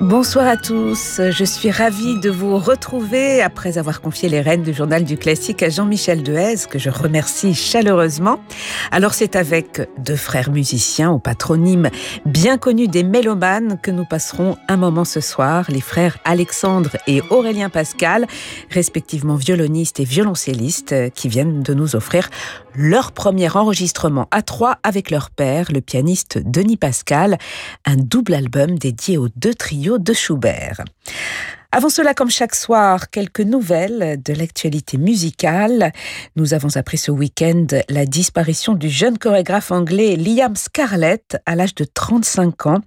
Bonsoir à tous, je suis ravie de vous retrouver après avoir confié les rênes du journal du classique à Jean-Michel Dehaize, que je remercie chaleureusement. Alors c'est avec deux frères musiciens au patronyme bien connu des mélomanes que nous passerons un moment ce soir, les frères Alexandre et Aurélien Pascal, respectivement violonistes et violoncellistes, qui viennent de nous offrir leur premier enregistrement à trois avec leur père, le pianiste Denis Pascal, un double album dédié aux deux trios de Schubert. Avant cela, comme chaque soir, quelques nouvelles de l'actualité musicale. Nous avons appris ce week-end la disparition du jeune chorégraphe anglais Liam Scarlett à l'âge de 35 ans.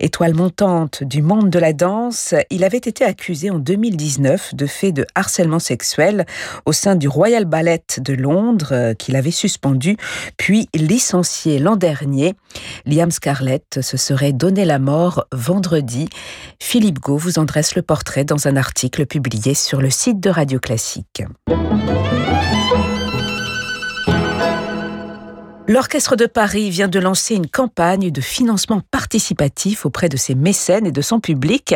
Étoile montante du monde de la danse, il avait été accusé en 2019 de faits de harcèlement sexuel au sein du Royal Ballet de Londres, qu'il avait suspendu, puis licencié l'an dernier. Liam Scarlett se serait donné la mort vendredi. Philippe Gault vous en dresse le portrait dans un article publié sur le site de Radio Classique. L'Orchestre de Paris vient de lancer une campagne de financement participatif auprès de ses mécènes et de son public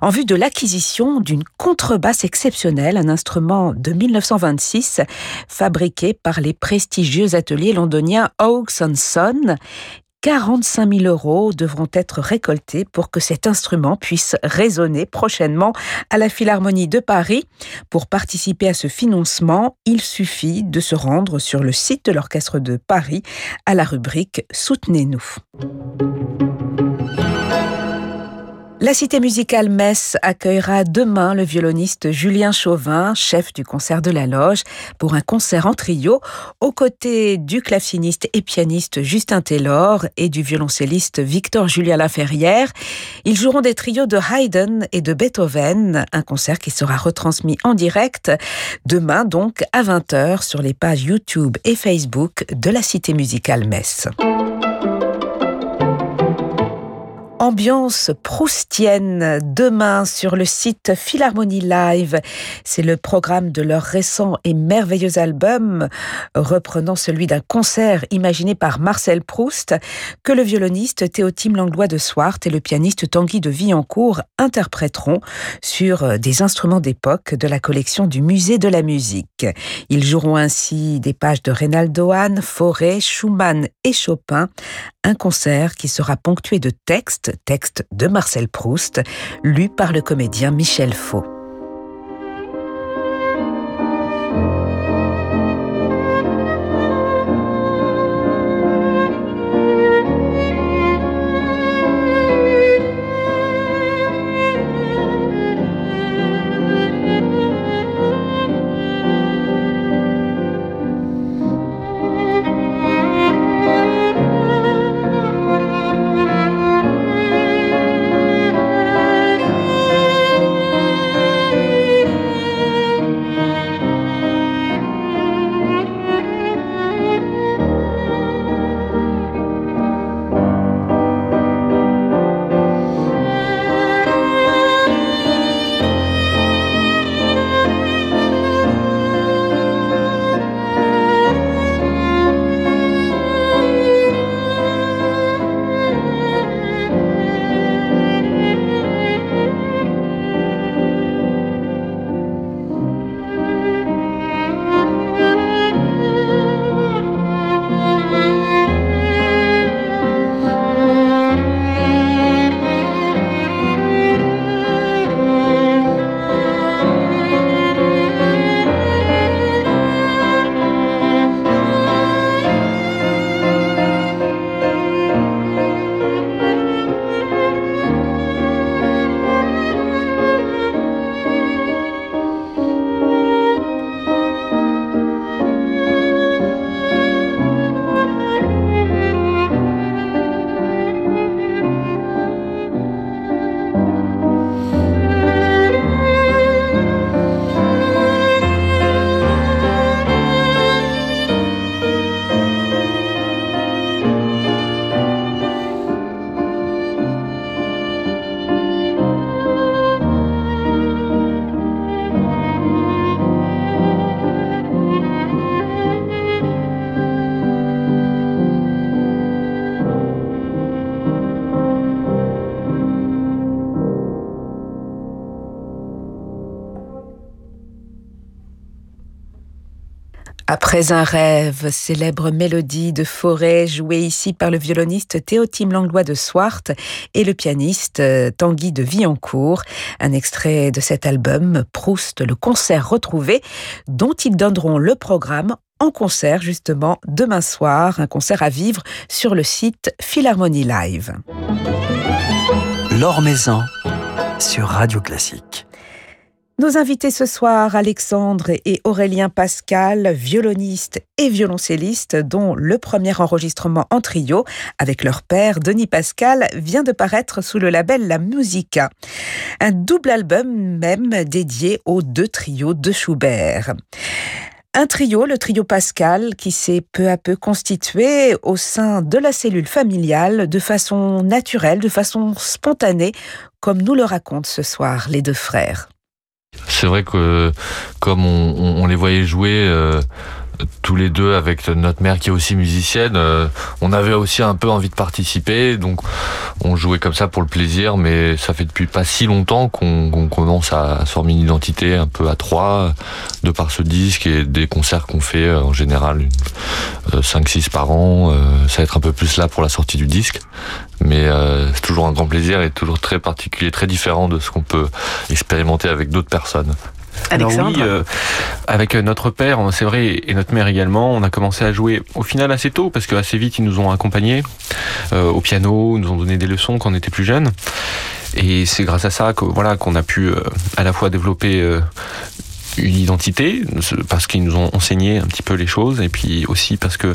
en vue de l'acquisition d'une contrebasse exceptionnelle, un instrument de 1926 fabriqué par les prestigieux ateliers londoniens Hawkes & Son. 45 000 € devront être récoltés pour que cet instrument puisse résonner prochainement à la Philharmonie de Paris. Pour participer à ce financement, il suffit de se rendre sur le site de l'Orchestre de Paris à la rubrique « Soutenez-nous ». La Cité Musicale Metz accueillera demain le violoniste Julien Chauvin, chef du concert de La Loge, pour un concert en trio, aux côtés du claveciniste et pianiste Justin Taylor et du violoncelliste Victor Julien Laferrière. Ils joueront des trios de Haydn et de Beethoven, un concert qui sera retransmis en direct demain donc à 20h sur les pages YouTube et Facebook de la Cité Musicale Metz. Ambiance proustienne demain sur le site Philharmonie Live. C'est le programme de leur récent et merveilleux album, reprenant celui d'un concert imaginé par Marcel Proust, que le violoniste Théotime Langlois de Swart et le pianiste Tanguy de Villancourt interpréteront sur des instruments d'époque de la collection du Musée de la Musique. Ils joueront ainsi des pages de Reynaldo Hahn, Fauré, Schumann et Chopin. Un concert qui sera ponctué de textes de Marcel Proust, lus par le comédien Michel Fau. Après un rêve, célèbre mélodie de forêt jouée ici par le violoniste Théotime Langlois de Swart et le pianiste Tanguy de Villancourt. Un extrait de cet album, Proust, le concert retrouvé, dont ils donneront le programme en concert justement demain soir. Un concert à vivre sur le site Philharmonie Live. Laure Maison sur Radio Classique. Nos invités ce soir, Alexandre et Aurélien Pascal, violonistes et violoncellistes, dont le premier enregistrement en trio avec leur père, Denis Pascal, vient de paraître sous le label La Musica. Un double album même dédié aux deux trios de Schubert. Un trio, le trio Pascal, qui s'est peu à peu constitué au sein de la cellule familiale de façon naturelle, de façon spontanée, comme nous le racontent ce soir les deux frères. C'est vrai que comme on les voyait jouer tous les deux avec notre mère qui est aussi musicienne, on avait aussi un peu envie de participer, donc on jouait comme ça pour le plaisir, mais ça fait depuis pas si longtemps qu'on commence à se former une identité un peu à trois, de par ce disque et des concerts qu'on fait en général 5-6 par an, ça va être un peu plus là pour la sortie du disque, mais c'est toujours un grand plaisir et toujours très particulier, très différent de ce qu'on peut expérimenter avec d'autres personnes. Alexandre. Alors oui, avec notre père, c'est vrai, et notre mère également, on a commencé à jouer au final assez tôt, parce qu'assez vite ils nous ont accompagnés au piano, ils nous ont donné des leçons quand on était plus jeunes, et c'est grâce à ça qu'on a pu à la fois développer une identité, parce qu'ils nous ont enseigné un petit peu les choses, et puis aussi parce que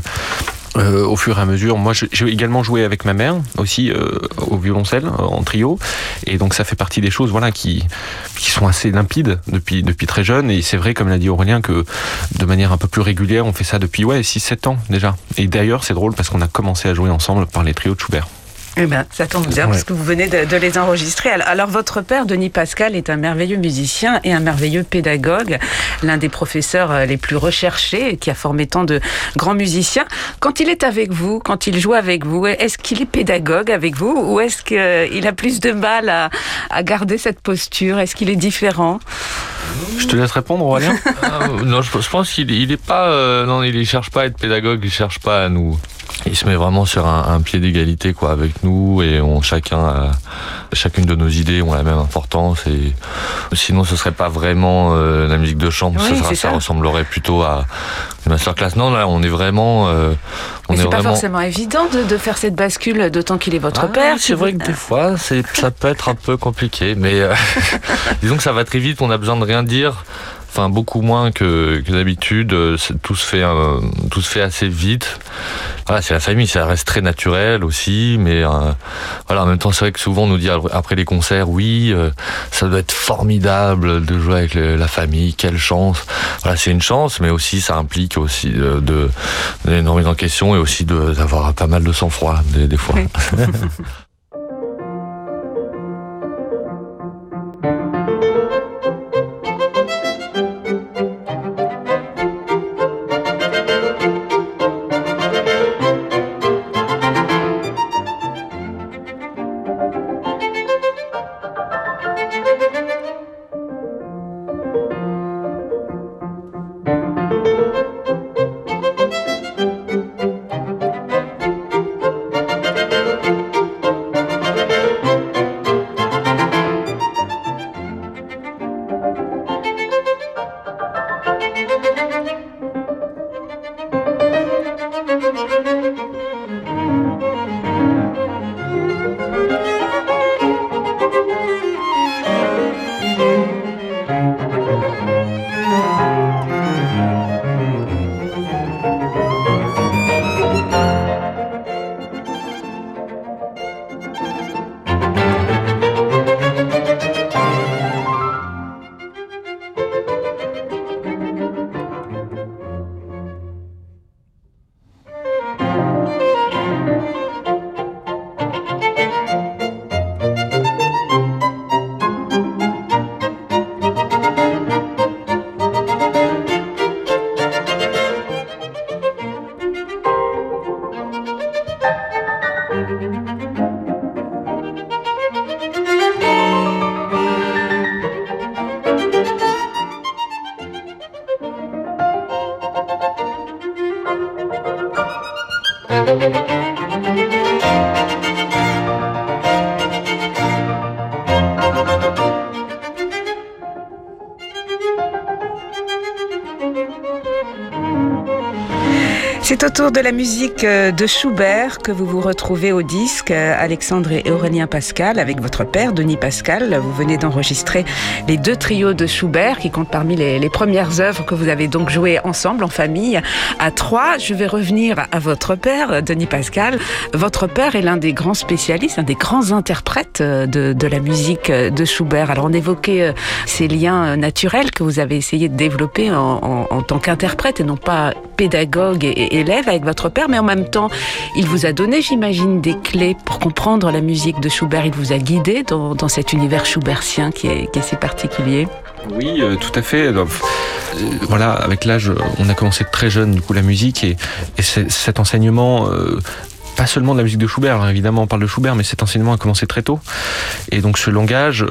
au fur et à mesure, moi j'ai également joué avec ma mère aussi au violoncelle en trio, et donc ça fait partie des choses qui sont assez limpides depuis très jeune, et c'est vrai, comme l'a dit Aurélien, que de manière un peu plus régulière on fait ça depuis 6-7 ans déjà, et d'ailleurs c'est drôle parce qu'on a commencé à jouer ensemble par les trios de Schubert. Eh bien, ça tombe bien, parce que vous venez de les enregistrer. Alors, votre père, Denis Pascal, est un merveilleux musicien et un merveilleux pédagogue, l'un des professeurs les plus recherchés, qui a formé tant de grands musiciens. Quand il est avec vous, quand il joue avec vous, est-ce qu'il est pédagogue avec vous, ou est-ce qu'il a plus de mal à garder cette posture? Est-ce qu'il est différent? Je te laisse répondre, Aurélien. Non, je pense qu'il est pas... non, il cherche pas à être pédagogue, il cherche pas à nous... Il se met vraiment sur un pied d'égalité avec nous, et chacune de nos idées ont la même importance, et sinon ce serait pas vraiment la musique de chambre, oui, ça ressemblerait plutôt à une masterclass. Non, là on est vraiment... pas forcément évident de faire cette bascule, d'autant qu'il est votre père. C'est vrai que des fois ça peut être un peu compliqué, mais disons que ça va très vite, on a besoin de rien dire. Enfin, beaucoup moins que d'habitude, tout se fait assez vite. Voilà, c'est la famille, ça reste très naturel aussi, mais en même temps, c'est vrai que souvent on nous dit après les concerts, ça doit être formidable de jouer avec la famille, quelle chance. Voilà, c'est une chance, mais aussi ça implique aussi de une remise en question, et aussi d'avoir pas mal de sang-froid des fois. Oui. C'est autour de la musique de Schubert que vous vous retrouvez au disque, Alexandre et Aurélien Pascal, avec votre père, Denis Pascal. Vous venez d'enregistrer les deux trios de Schubert, qui comptent parmi les premières œuvres que vous avez donc jouées ensemble, en famille, à trois. Je vais revenir à votre père, Denis Pascal. Votre père est l'un des grands spécialistes, un des grands interprètes de la musique de Schubert. Alors, on évoquait ces liens naturels que vous avez essayé de développer en tant qu'interprète, et non pas pédagogue et élève avec votre père, mais en même temps, il vous a donné, j'imagine, des clés pour comprendre la musique de Schubert. Il vous a guidé dans cet univers schubertien qui est si particulier. Oui, tout à fait. Voilà, avec l'âge, on a commencé très jeune, du coup, la musique et cet enseignement... Pas seulement de la musique de Schubert, alors évidemment on parle de Schubert, mais cet enseignement a commencé très tôt. Et donc ce langage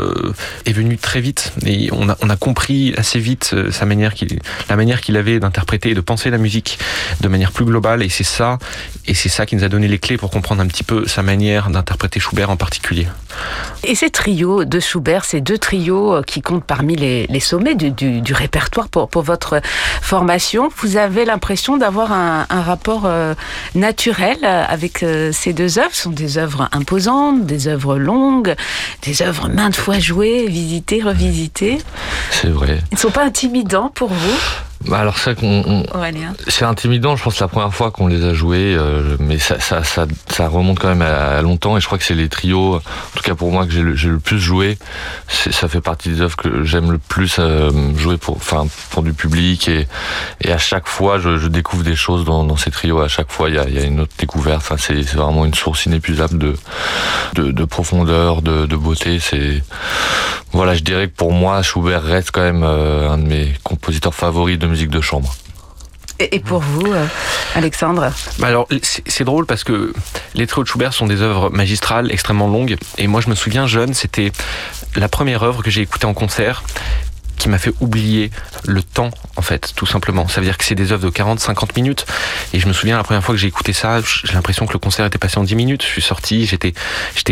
est venu très vite. Et on a compris assez vite la manière qu'il avait d'interpréter et de penser la musique de manière plus globale. Et c'est ça qui nous a donné les clés pour comprendre un petit peu sa manière d'interpréter Schubert en particulier. Et ces trios de Schubert, ces deux trios qui comptent parmi les sommets du répertoire pour votre formation, vous avez l'impression d'avoir un rapport naturel avec ces deux œuvres. Sont des œuvres imposantes, des œuvres longues, des œuvres maintes fois jouées, visitées, revisitées. C'est vrai. Ils ne sont pas intimidants pour vous ? Bah alors ça c'est intimidant, je pense, la première fois qu'on les a joués, mais ça remonte quand même à longtemps, et je crois que c'est les trios, en tout cas pour moi, que j'ai le plus joué. Ça fait partie des œuvres que j'aime le plus jouer pour du public, et à chaque fois je découvre des choses dans ces trios. À chaque fois il y a une autre découverte. Enfin, c'est vraiment une source inépuisable de profondeur, de beauté. C'est voilà, je dirais que pour moi Schubert reste quand même un de mes compositeurs favoris de musique de chambre. Et pour vous, Alexandre ? Alors, c'est drôle parce que les trios de Schubert sont des œuvres magistrales, extrêmement longues. Et moi, je me souviens, jeune, c'était la première œuvre que j'ai écoutée en concert qui m'a fait oublier le temps, en fait, tout simplement. Ça veut dire que c'est des œuvres de 40-50 minutes. Et je me souviens, la première fois que j'ai écouté ça, j'ai l'impression que le concert était passé en 10 minutes. Je suis sorti, j'étais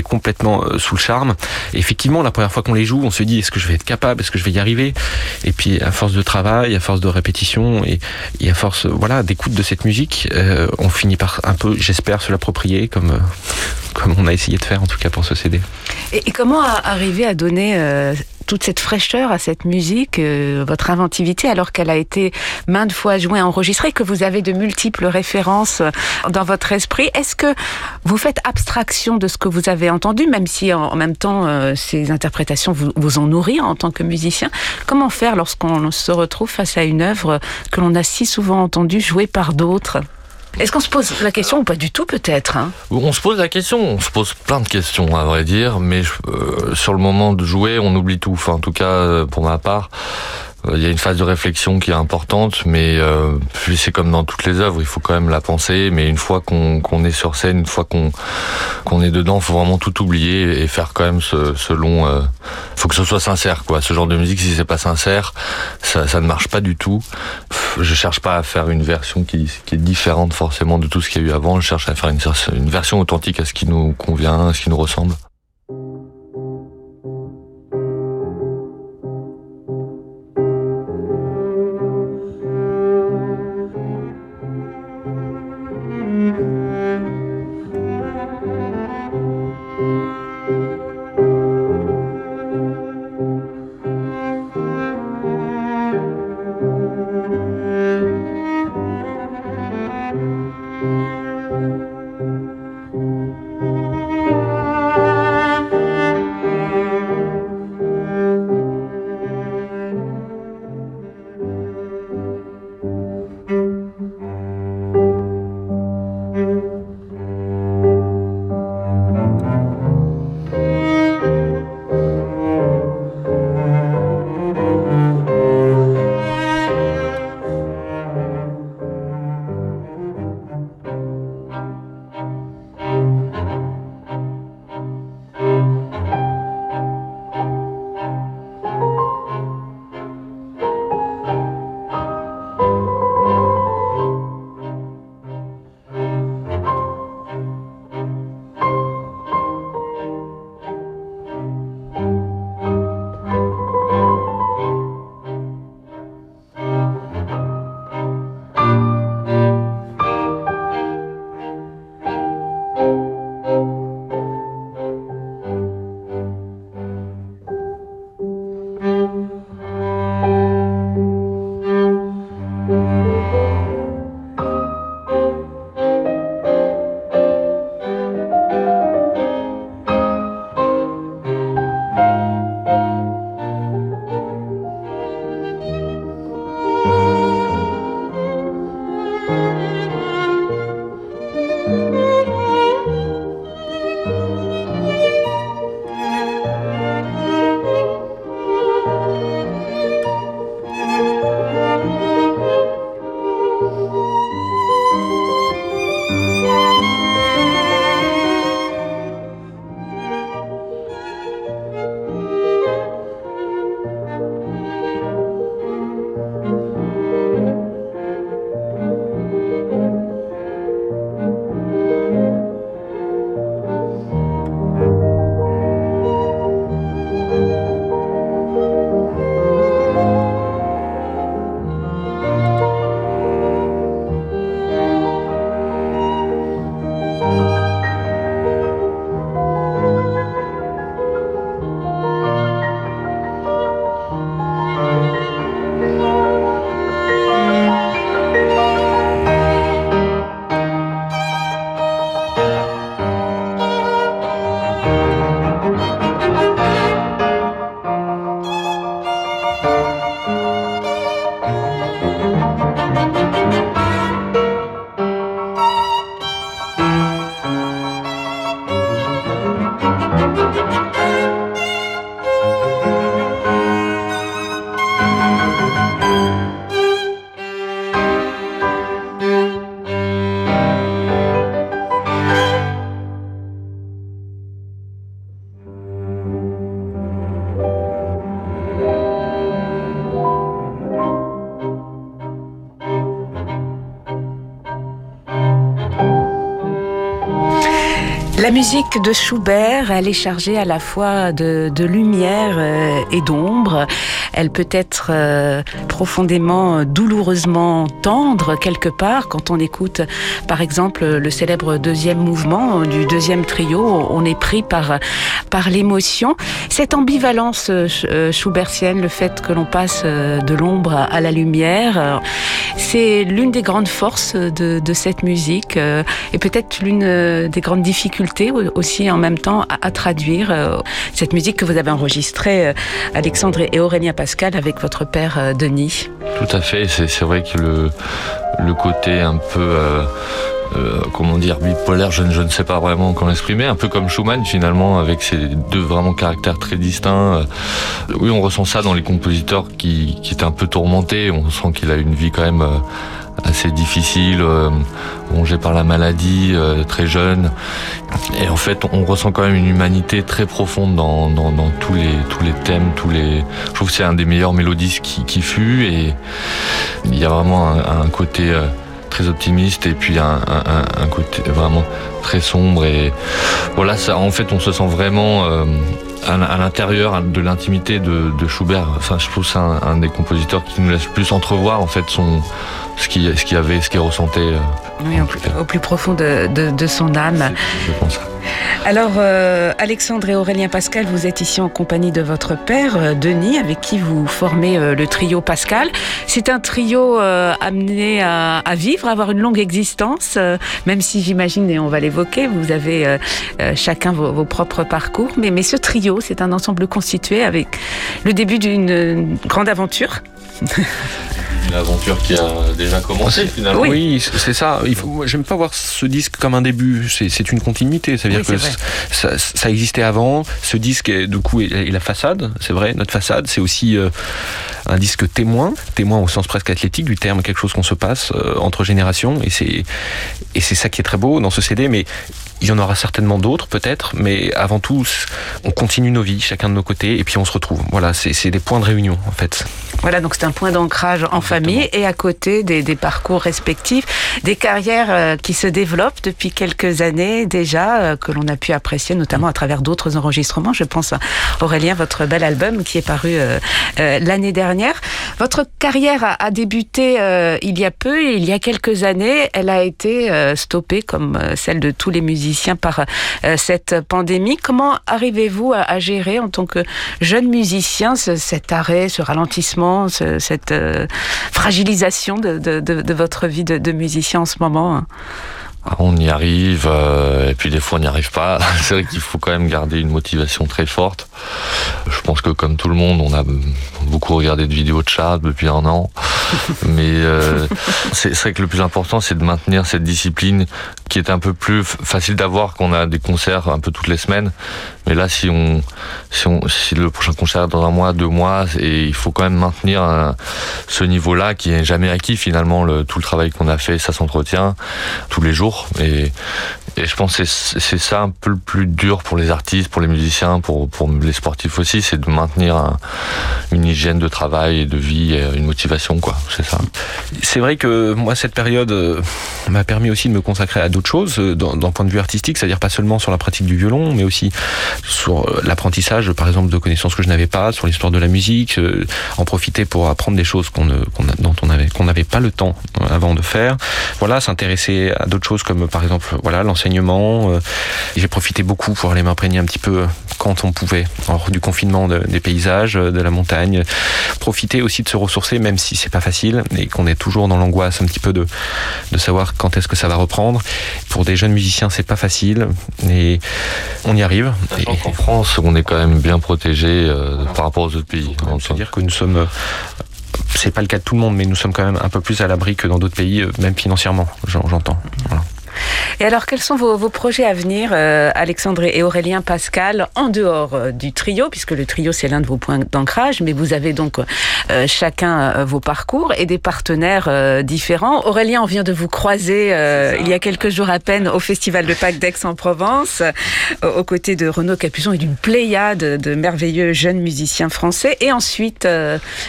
complètement sous le charme. Et effectivement, la première fois qu'on les joue, on se dit, est-ce que je vais être capable ? Est-ce que je vais y arriver ? Et puis, à force de travail, à force de répétition et à force, voilà, d'écoute de cette musique, on finit par un peu, j'espère, se l'approprier comme on a essayé de faire, en tout cas, pour ce CD. Et comment arriver à donner... toute cette fraîcheur à cette musique, votre inventivité, alors qu'elle a été maintes fois jouée, enregistrée, que vous avez de multiples références dans votre esprit. Est-ce que vous faites abstraction de ce que vous avez entendu, même si en même temps ces interprétations vous ont nourri en tant que musicien ? Comment faire lorsqu'on se retrouve face à une œuvre que l'on a si souvent entendue jouée par d'autres ? Est-ce qu'on se pose la question ou pas du tout, peut-être, hein ? On se pose la question, on se pose plein de questions, à vrai dire, mais sur le moment de jouer, on oublie tout. Enfin, en tout cas, pour ma part, il y a une phase de réflexion qui est importante, mais c'est comme dans toutes les œuvres, il faut quand même la penser, mais une fois qu'on est sur scène, une fois qu'on est dedans, il faut vraiment tout oublier et faire quand même ce long... faut que ce soit sincère, quoi. Ce genre de musique, si c'est pas sincère, ça ne marche pas du tout. Je cherche pas à faire une version qui est différente forcément de tout ce qu'il y a eu avant, je cherche à faire une version authentique à ce qui nous convient, à ce qui nous ressemble. La musique de Schubert, elle est chargée à la fois de lumière et d'ombre. Elle peut être profondément, douloureusement tendre quelque part. Quand on écoute, par exemple, le célèbre deuxième mouvement du deuxième trio, on est pris par l'émotion. Cette ambivalence schubertienne, le fait que l'on passe de l'ombre à la lumière, c'est l'une des grandes forces de cette musique et peut-être l'une des grandes difficultés aussi en même temps à traduire cette musique que vous avez enregistrée, Alexandre et Aurélien Pascal, avec votre père Denis. Tout à fait, c'est vrai que le côté un peu... comment dire, bipolaire, je ne sais pas vraiment comment l'exprimer, un peu comme Schumann finalement, avec ses deux vraiment caractères très distincts. Oui, on ressent ça dans les compositeurs qui étaient un peu tourmentés, on sent qu'il a une vie quand même assez difficile, rongé par la maladie, très jeune. Et en fait, on ressent quand même une humanité très profonde dans tous les thèmes, Je trouve que c'est un des meilleurs mélodistes qui fut, et il y a vraiment un côté... très optimiste, et puis un côté vraiment très sombre, et voilà, ça, en fait on se sent vraiment à l'intérieur de l'intimité de Schubert. Enfin, je trouve ça un des compositeurs qui nous laisse plus entrevoir en fait ce qu'il ressentait oui, au plus profond de son âme. Je pense. Alors, Alexandre et Aurélien Pascal, vous êtes ici en compagnie de votre père, Denis, avec qui vous formez le trio Pascal. C'est un trio amené à vivre, à avoir une longue existence, même si j'imagine, et on va l'évoquer, vous avez chacun vos propres parcours. Mais ce trio, c'est un ensemble constitué avec le début d'une grande aventure. Une aventure qui a déjà commencé finalement. Oui, c'est ça. Moi, j'aime pas voir ce disque comme un début. C'est une continuité. Ça veut dire que ça existait avant. Ce disque est, du coup, est la façade. C'est vrai, notre façade. C'est aussi un disque témoin au sens presque athlétique du terme, quelque chose qu'on se passe entre générations. Et c'est ça qui est très beau dans ce CD. Mais il y en aura certainement d'autres, peut-être. Mais avant tout, on continue nos vies, chacun de nos côtés, et puis on se retrouve. Voilà, c'est des points de réunion en fait. Voilà, donc c'est un point d'ancrage en famille, et à côté des parcours respectifs, des carrières qui se développent depuis quelques années déjà, que l'on a pu apprécier notamment à travers d'autres enregistrements. Je pense à Aurélien, votre bel album qui est paru l'année dernière. Votre carrière a débuté il y a quelques années. Elle a été stoppée comme celle de tous les musiciens par cette pandémie. Comment arrivez-vous à gérer en tant que jeune musicien cet arrêt, ce ralentissement, cette fragilisation de votre vie de musicien en ce moment? On y arrive, et puis des fois on n'y arrive pas. C'est vrai qu'il faut quand même garder une motivation très forte. Je pense que comme tout le monde, on a beaucoup regardé de vidéos de chats depuis un an. Mais c'est vrai que le plus important, c'est de maintenir cette discipline qui est un peu plus facile d'avoir quand on a des concerts un peu toutes les semaines. Mais là, si le prochain concert est dans un mois, 2 mois, et il faut quand même maintenir ce niveau-là qui n'est jamais acquis finalement. Tout le travail qu'on a fait, ça s'entretient tous les jours. Et je pense que c'est ça un peu le plus dur pour les artistes, pour les musiciens, pour les sportifs aussi, c'est de maintenir une hygiène de travail et de vie, et une motivation, quoi. C'est ça. C'est vrai que moi, cette période m'a permis aussi de me consacrer à d'autres choses, d'un point de vue artistique, c'est-à-dire pas seulement sur la pratique du violon, mais aussi sur l'apprentissage, par exemple, de connaissances que je n'avais pas, sur l'histoire de la musique, en profiter pour apprendre des choses qu'on n'avait pas le temps avant de faire. Voilà, s'intéresser à d'autres choses comme, par exemple, voilà, l'enseignement. J'ai profité beaucoup pour aller m'imprégner un petit peu quand on pouvait, hors du confinement, des paysages, de la montagne. Profiter aussi de se ressourcer, même si c'est pas facile et qu'on est toujours dans l'angoisse un petit peu de savoir quand est-ce que ça va reprendre. Pour des jeunes musiciens, c'est pas facile, et on y arrive. En France, on est quand même bien protégé par rapport aux autres pays. C'est-à-dire que nous sommes... C'est pas le cas de tout le monde, mais nous sommes quand même un peu plus à l'abri que dans d'autres pays, même financièrement, j'entends. Voilà. Et alors, quels sont vos projets à venir, Alexandre et Aurélien Pascal, en dehors du trio, puisque le trio, c'est l'un de vos points d'ancrage, mais vous avez donc chacun vos parcours et des partenaires différents. Aurélien, on vient de vous croiser il y a quelques jours à peine au Festival de Pâques d'Aix-en-Provence, aux côtés de Renaud Capuçon et d'une pléiade de merveilleux jeunes musiciens français. Et ensuite,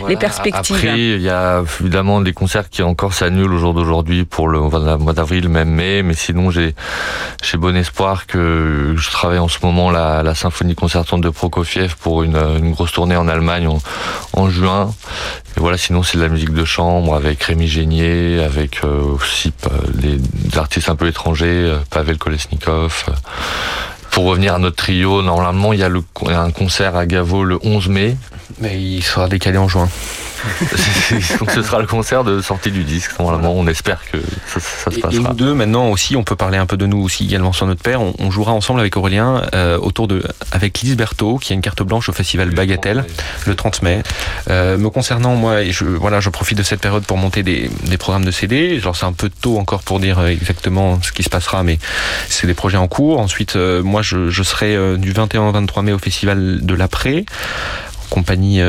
les perspectives. Après, il y a évidemment des concerts qui encore s'annulent au jour d'aujourd'hui pour le mois d'avril, même mai. Mais sinon, j'ai bon espoir que je travaille en ce moment la symphonie concertante de Prokofiev pour une grosse tournée en Allemagne en juin. Et voilà, sinon c'est de la musique de chambre avec Rémi Génier, avec aussi des artistes un peu étrangers, Pavel Kolesnikov. Pour revenir à notre trio, normalement il y a un concert à Gavot le 11 mai. Mais il sera décalé en juin. Donc ce sera le concert de sortie du disque. Normalement, on espère que ça se passera. Et nous deux, maintenant aussi, on peut parler un peu de nous aussi également sur notre paire. On jouera ensemble avec Aurélien avec Lisberto, qui a une carte blanche au festival Bagatelle le 30 mai. Me concernant, moi, je profite de cette période pour monter des programmes de CD. Genre, c'est un peu tôt encore pour dire exactement ce qui se passera, mais c'est des projets en cours. Ensuite, moi, je serai du 21 au 23 mai au festival de l'Après, compagnie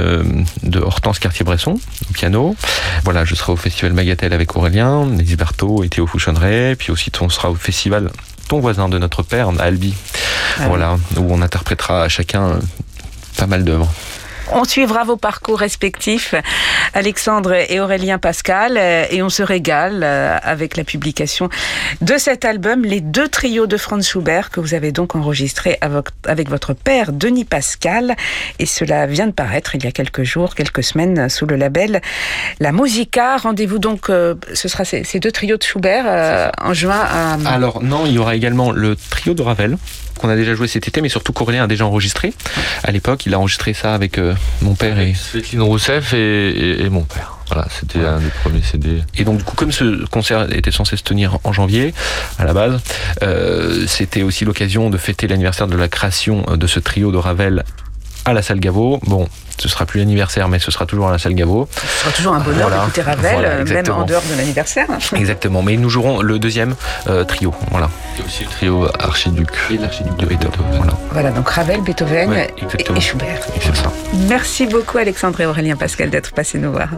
de Hortense Cartier-Bresson au piano. Voilà, je serai au festival Bagatelle avec Aurélien, Lisberto et Théo Fouchonneret, puis aussi on sera au festival Ton voisin de notre père à Albi. Ouais. Voilà, où on interprétera chacun pas mal d'œuvres. On suivra vos parcours respectifs, Alexandre et Aurélien Pascal, et on se régale avec la publication de cet album, les deux trios de Franz Schubert que vous avez donc enregistrés avec votre père, Denis Pascal, et cela vient de paraître il y a quelques semaines, sous le label La Musica. Rendez-vous donc, ce sera ces deux trios de Schubert en juin. Alors non, il y aura également le trio de Ravel, qu'on a déjà joué cet été, mais surtout qu'Aurélien a déjà enregistré. À l'époque, il a enregistré ça avec mon père et Svetlin Roussev et mon père. Voilà, c'était un des premiers CD. Et donc, du coup, comme ce concert était censé se tenir en janvier, à la base, c'était aussi l'occasion de fêter l'anniversaire de la création de ce trio de Ravel à la salle Gaveau. Bon, ce sera plus l'anniversaire, mais ce sera toujours à la salle Gaveau. Ce sera toujours un bonheur d'écouter Ravel, même en dehors de l'anniversaire. Exactement, mais nous jouerons le deuxième trio. Voilà. Et aussi le trio Archiduc. Et l'Archiduc de Beethoven. Voilà, donc Ravel, Beethoven et Schubert. Exactement. Merci beaucoup Alexandre et Aurélien Pascal d'être passés nous voir.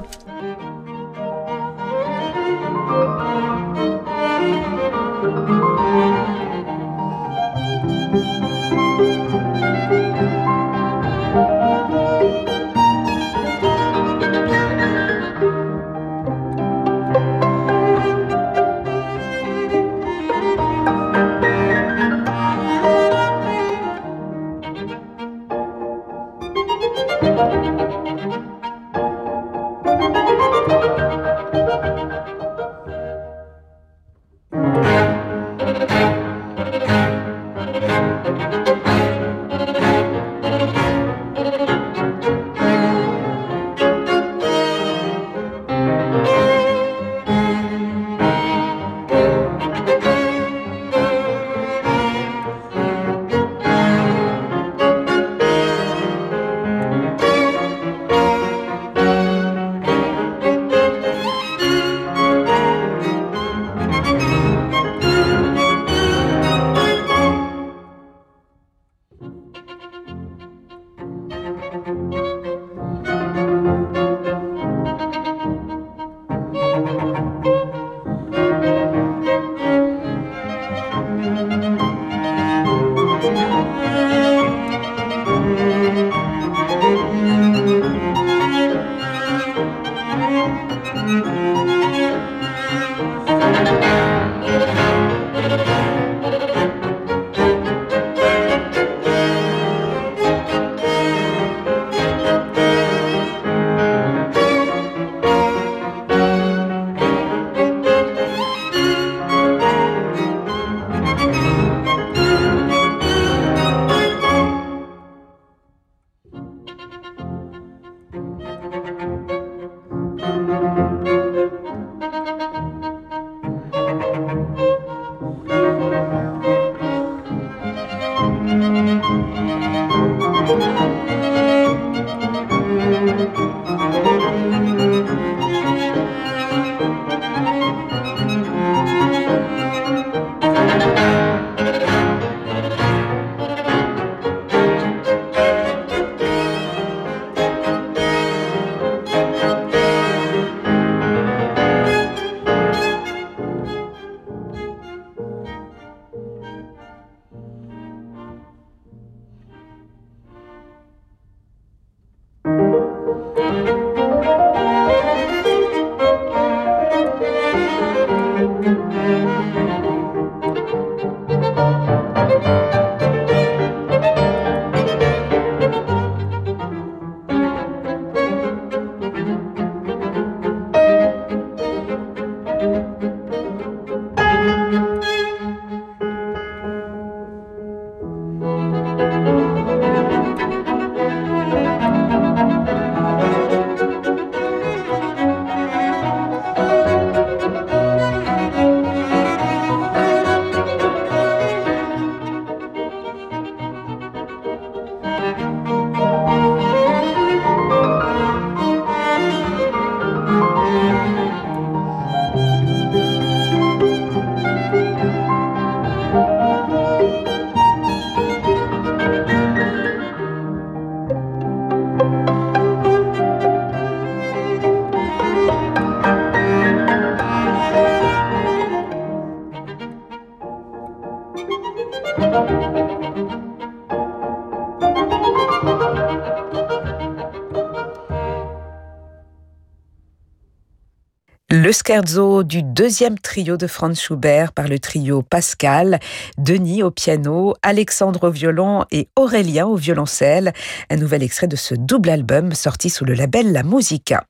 Le scherzo du deuxième trio de Franz Schubert par le trio Pascal, Denis au piano, Alexandre au violon et Aurélien au violoncelle. Un nouvel extrait de ce double album sorti sous le label La Musica.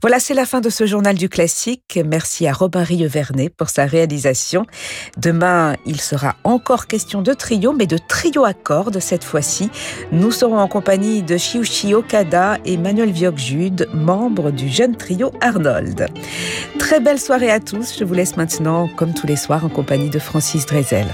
Voilà, c'est la fin de ce journal du classique. Merci à Robin Rieu Vernet pour sa réalisation. Demain, il sera encore question de trio, mais de trio à cordes cette fois-ci. Nous serons en compagnie de Chiuchi Okada et Manuel Viogjude, membres du jeune trio Arnold. Très belle soirée à tous. Je vous laisse maintenant, comme tous les soirs, en compagnie de Francis Drezel.